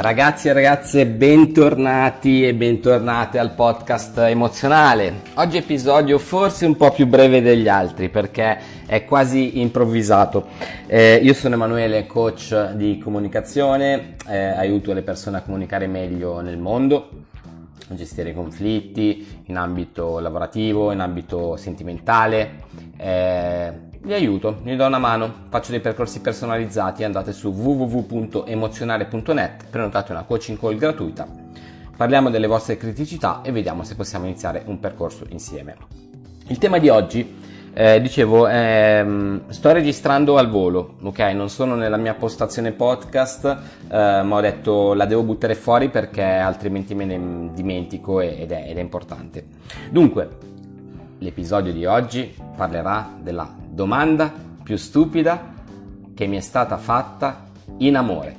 Ragazzi e ragazze, bentornati e bentornate al podcast emozionale. Oggi episodio forse un po' più breve degli altri perché è quasi improvvisato. Io sono Emanuele, coach di comunicazione, aiuto le persone a comunicare meglio nel mondo, a gestire i conflitti in ambito lavorativo, in ambito sentimentale. Vi aiuto, vi do una mano, faccio dei percorsi personalizzati. Andate su www.emozionare.net, prenotate una coaching call gratuita, parliamo delle vostre criticità e vediamo se possiamo iniziare un percorso insieme. Il tema di oggi, sto registrando al volo, ok? Non sono nella mia postazione podcast, ma ho detto la devo buttare fuori perché altrimenti me ne dimentico ed è importante. Dunque, l'episodio di oggi parlerà della domanda più stupida che mi è stata fatta in amore.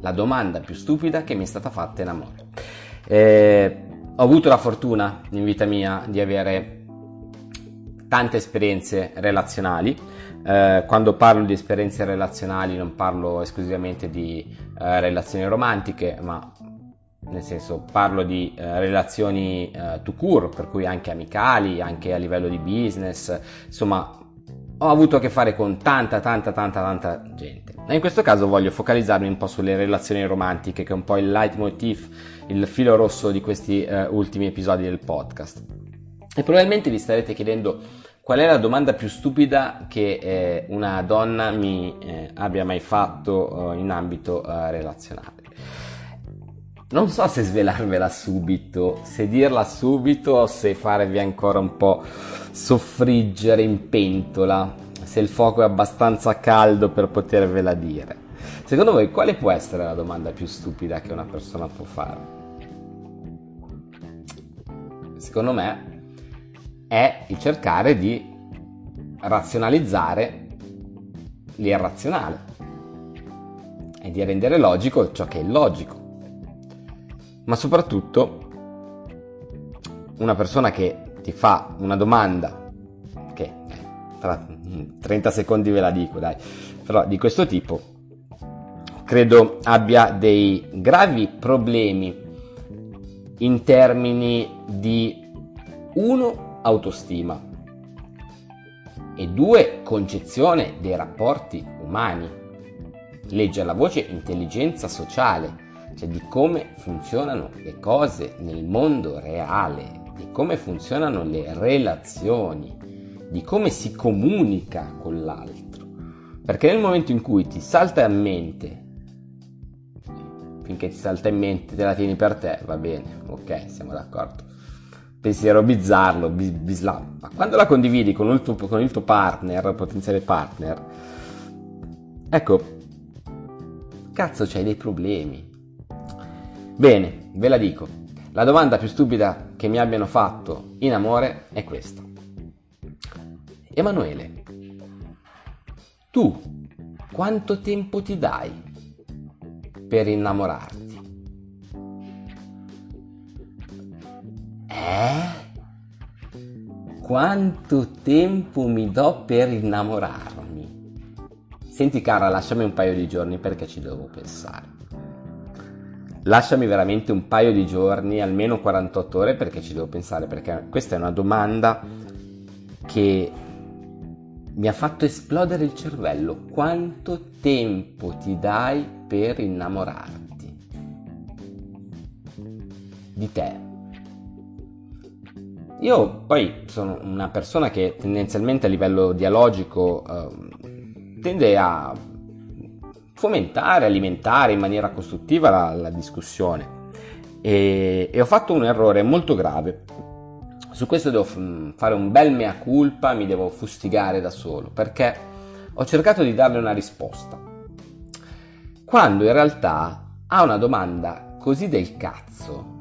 La domanda più stupida che mi è stata fatta in amore. Ho avuto la fortuna in vita mia di avere tante esperienze relazionali. Quando parlo di esperienze relazionali non parlo esclusivamente di relazioni romantiche, ma nel senso parlo di relazioni to cure, per cui anche amicali, anche a livello di business, insomma ho avuto a che fare con tanta gente. E in questo caso voglio focalizzarmi un po' sulle relazioni romantiche, che è un po' il leitmotiv, il filo rosso di questi ultimi episodi del podcast. E probabilmente vi starete chiedendo qual è la domanda più stupida che una donna mi abbia mai fatto in ambito relazionale. Non so se svelarvela subito, se dirla subito o se farvi ancora un po' soffriggere in pentola, se il fuoco è abbastanza caldo per potervela dire. Secondo voi quale può essere la domanda più stupida che una persona può fare? Secondo me è il cercare di razionalizzare l'irrazionale e di rendere logico ciò che è illogico. Ma soprattutto una persona che ti fa una domanda che tra 30 secondi ve la dico, dai, però di questo tipo credo abbia dei gravi problemi in termini di 1 autostima e 2 concezione dei rapporti umani, legge alla voce intelligenza sociale, cioè di come funzionano le cose nel mondo reale, di come funzionano le relazioni, di come si comunica con l'altro. Perché nel momento in cui ti salta in mente, finché ti salta in mente te la tieni per te, va bene, ok, siamo d'accordo, pensiero bizzarro, bislab, ma quando la condividi con il tuo partner, potenziale partner, ecco, cazzo, c'hai dei problemi. Bene, ve la dico, la domanda più stupida che mi abbiano fatto in amore è questa. Emanuele, tu quanto tempo ti dai per innamorarti? Quanto tempo mi do per innamorarmi? Senti cara, lasciami un paio di giorni perché ci devo pensare. Lasciami veramente un paio di giorni, almeno 48 ore, perché ci devo pensare, perché questa è una domanda che mi ha fatto esplodere il cervello. Quanto tempo ti dai per innamorarti di te? Io poi sono una persona che tendenzialmente a livello dialogico tende a fomentare, alimentare in maniera costruttiva la discussione e ho fatto un errore molto grave. Su questo devo fare un bel mea culpa, mi devo fustigare da solo, perché ho cercato di darle una risposta quando in realtà a una domanda così del cazzo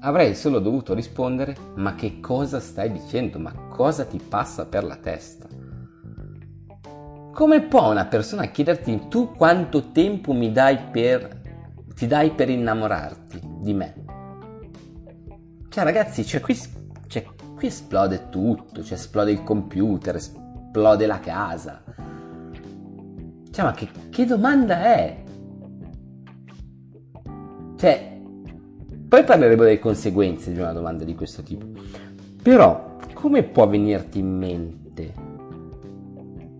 avrei solo dovuto rispondere: ma che cosa stai dicendo? Ma cosa ti passa per la testa? Come può una persona chiederti tu quanto tempo ti dai per innamorarti di me? Cioè ragazzi, qui esplode tutto, cioè esplode il computer, esplode la casa. Cioè ma che domanda è? Cioè, poi parleremo delle conseguenze di una domanda di questo tipo. Però, come può venirti in mente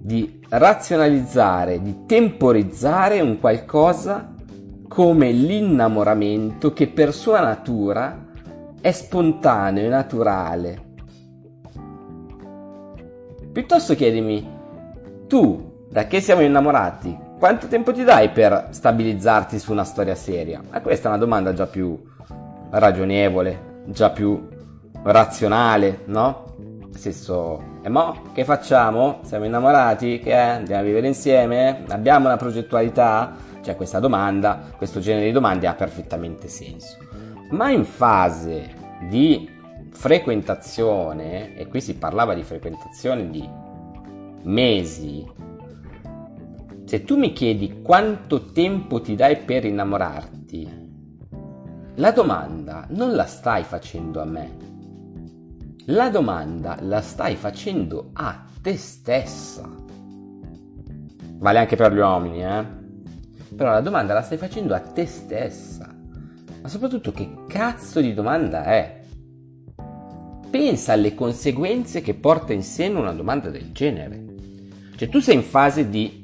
di razionalizzare, di temporizzare un qualcosa come l'innamoramento, che per sua natura è spontaneo e naturale? Piuttosto chiedimi, tu, da che siamo innamorati, quanto tempo ti dai per stabilizzarti su una storia seria? Ma questa è una domanda già più ragionevole, già più razionale, no? Nel senso, e mo, che facciamo? Siamo innamorati? Che è? Andiamo a vivere insieme? Abbiamo una progettualità? Cioè, questa domanda, questo genere di domande ha perfettamente senso. Ma in fase di frequentazione, e qui si parlava di frequentazione di mesi, se tu mi chiedi quanto tempo ti dai per innamorarti, la domanda non la stai facendo a me, la domanda la stai facendo a te stessa. Vale anche per gli uomini, però la domanda la stai facendo a te stessa. Ma soprattutto, che cazzo di domanda è? Pensa alle conseguenze che porta in sé una domanda del genere. Cioè, tu sei in fase di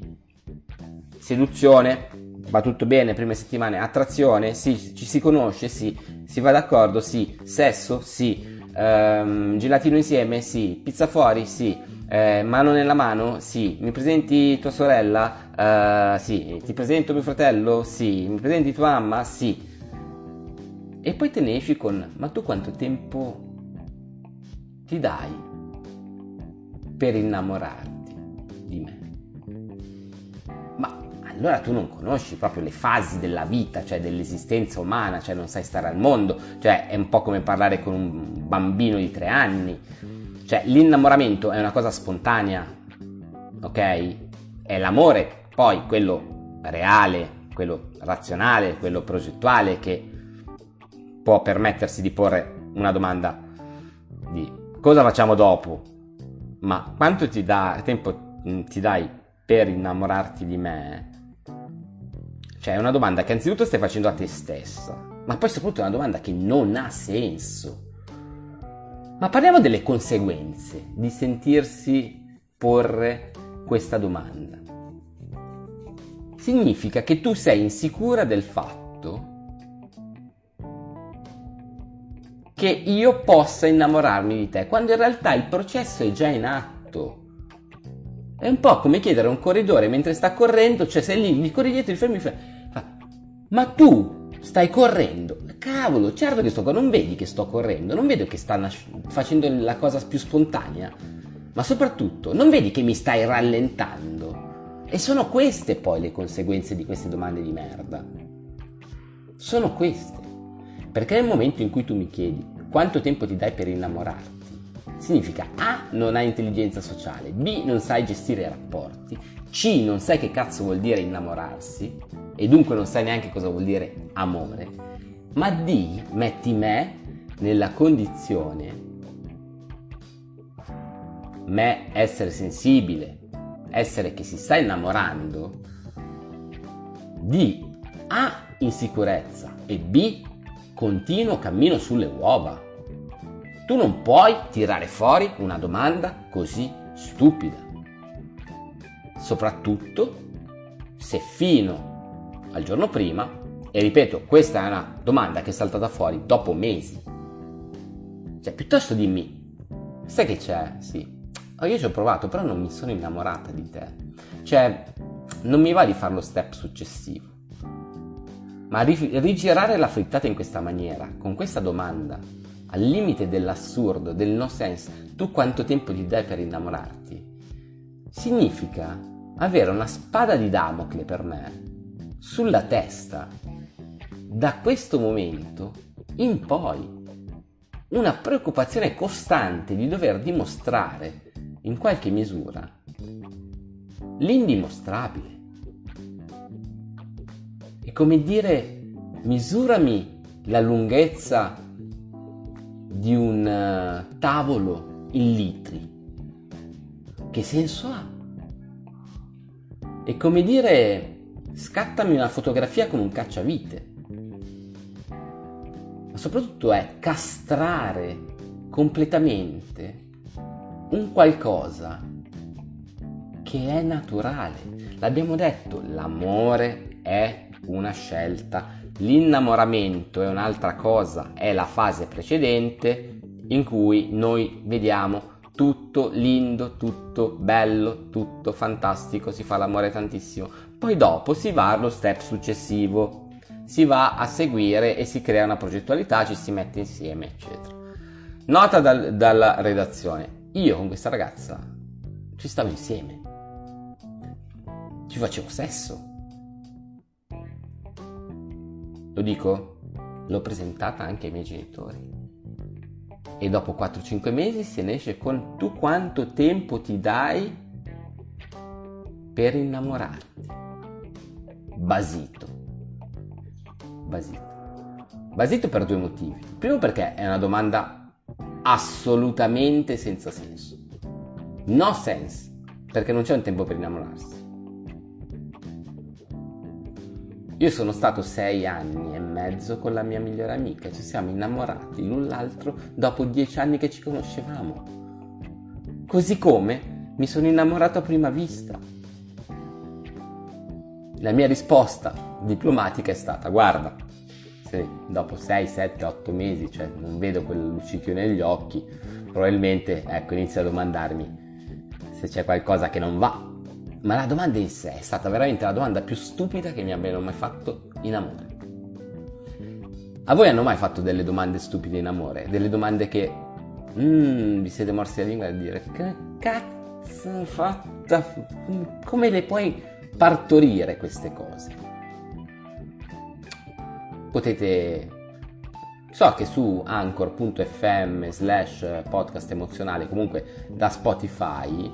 seduzione, va tutto bene, prime settimane, attrazione, sì, ci si conosce, sì, si va d'accordo, sì, sesso, sì, gelatino insieme, sì, pizza fuori, sì, mano nella mano, sì, mi presenti tua sorella, sì, ti presento mio fratello, sì, mi presenti tua mamma, sì. E poi te ne esci con, ma tu quanto tempo ti dai per innamorarti di me? Ma allora tu non conosci proprio le fasi della vita, cioè dell'esistenza umana, cioè non sai stare al mondo, cioè è un po' come parlare con un bambino di 3 anni. Cioè, l'innamoramento è una cosa spontanea, ok? È l'amore, poi quello reale, quello razionale, quello progettuale, che può permettersi di porre una domanda di cosa facciamo dopo? Ma quanto tempo ti dai per innamorarti di me? Cioè, è una domanda che anzitutto stai facendo a te stessa, ma poi soprattutto è una domanda che non ha senso. Ma parliamo delle conseguenze di sentirsi porre questa domanda. Significa che tu sei insicura del fatto che io possa innamorarmi di te, quando in realtà il processo è già in atto. È un po' come chiedere a un corridore mentre sta correndo, cioè sei lì, mi corri dietro, il fermi, ma tu stai correndo? Cavolo, certo che sto correndo, non vedi che sto correndo, non vedo che sta facendo la cosa più spontanea, ma soprattutto non vedi che mi stai rallentando? E sono queste poi le conseguenze di queste domande di merda. Sono queste. Perché nel momento in cui tu mi chiedi quanto tempo ti dai per innamorarti, significa A, non hai intelligenza sociale, B, non sai gestire i rapporti, C, non sai che cazzo vuol dire innamorarsi e dunque non sai neanche cosa vuol dire amore, ma D, metti me nella condizione, me essere sensibile, essere che si sta innamorando, di A, insicurezza e B, continuo cammino sulle uova. Tu non puoi tirare fuori una domanda così stupida, soprattutto se fino al giorno prima, e ripeto, questa è una domanda che è saltata fuori dopo mesi. Cioè, piuttosto dimmi, sai che c'è? Sì, io ci ho provato, però non mi sono innamorata di te. Cioè, non mi va di fare lo step successivo. Ma rigirare la frittata in questa maniera, con questa domanda, al limite dell'assurdo, del no sense, tu quanto tempo ti dai per innamorarti, significa avere una spada di Damocle per me sulla testa, da questo momento in poi, una preoccupazione costante di dover dimostrare, in qualche misura, l'indimostrabile. È come dire, misurami la lunghezza di un tavolo in litri. Che senso ha? È come dire, scattami una fotografia con un cacciavite. ma soprattutto è castrare completamente un qualcosa che è naturale. L'abbiamo detto, l'amore è una scelta, l'innamoramento è un'altra cosa, è la fase precedente in cui noi vediamo tutto lindo, tutto bello, tutto fantastico, si fa l'amore tantissimo. Poi dopo si va allo step successivo, si va a seguire e si crea una progettualità, ci si mette insieme, eccetera. Nota dalla redazione: io con questa ragazza ci stavo insieme, ci facevo sesso. Lo dico? L'ho presentata anche ai miei genitori. E dopo 4-5 mesi se ne esce con: tu quanto tempo ti dai per innamorarti? Basito per due motivi. Il primo, perché è una domanda assolutamente senza senso, no sense, perché non c'è un tempo per innamorarsi. Io sono stato 6 anni e mezzo con la mia migliore amica, ci siamo innamorati l'un l'altro dopo 10 anni che ci conoscevamo. Così come mi sono innamorato a prima vista. La mia risposta diplomatica è stata: guarda, se dopo 6, 7, 8 mesi, cioè non vedo quel luccichio negli occhi, probabilmente, ecco, inizia a domandarmi se c'è qualcosa che non va. Ma la domanda in sé è stata veramente la domanda più stupida che mi abbiano mai fatto in amore. A voi hanno mai fatto delle domande stupide in amore? Delle domande che vi siete morsi la lingua a dire: che cazzo fatta? Come le puoi partorire queste cose? Potete... So che su anchor.fm/podcast emozionale, comunque da Spotify,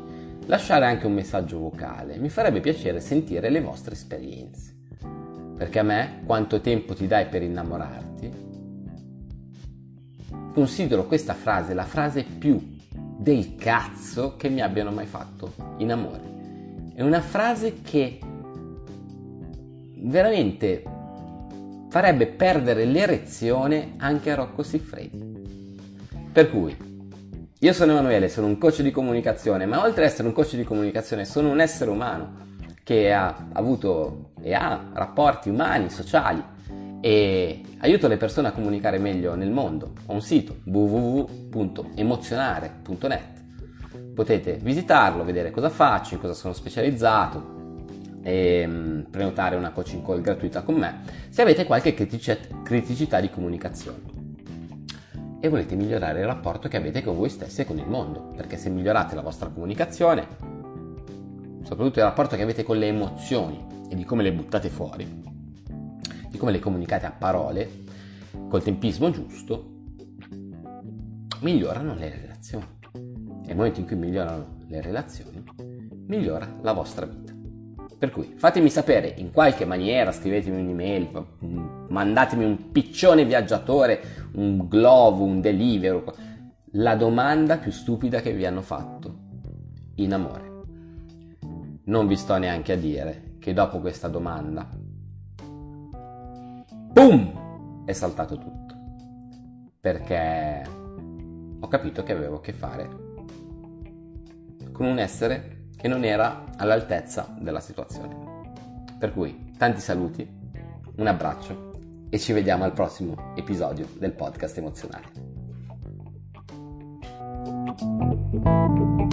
lasciare anche un messaggio vocale. Mi farebbe piacere sentire le vostre esperienze, perché a me "quanto tempo ti dai per innamorarti" considero questa frase la frase più del cazzo che mi abbiano mai fatto in amore. È una frase che veramente farebbe perdere l'erezione anche a Rocco Siffredi. Per cui io sono Emanuele, sono un coach di comunicazione, ma oltre ad essere un coach di comunicazione sono un essere umano che ha avuto e ha rapporti umani, sociali, e aiuto le persone a comunicare meglio nel mondo. Ho un sito www.emozionare.net, potete visitarlo, vedere cosa faccio, in cosa sono specializzato e prenotare una coaching call gratuita con me se avete qualche criticità di comunicazione e volete migliorare il rapporto che avete con voi stessi e con il mondo, perché se migliorate la vostra comunicazione, soprattutto il rapporto che avete con le emozioni e di come le buttate fuori, di come le comunicate a parole, col tempismo giusto, migliorano le relazioni. E nel momento in cui migliorano le relazioni, migliora la vostra vita. Per cui fatemi sapere in qualche maniera, scrivetemi un'email, mandatemi un piccione viaggiatore, un globo, un delivery, la domanda più stupida che vi hanno fatto in amore. Non vi sto neanche a dire che dopo questa domanda, boom, è saltato tutto, perché ho capito che avevo a che fare con un essere che non era all'altezza della situazione. Per cui tanti saluti, un abbraccio e ci vediamo al prossimo episodio del podcast emozionale.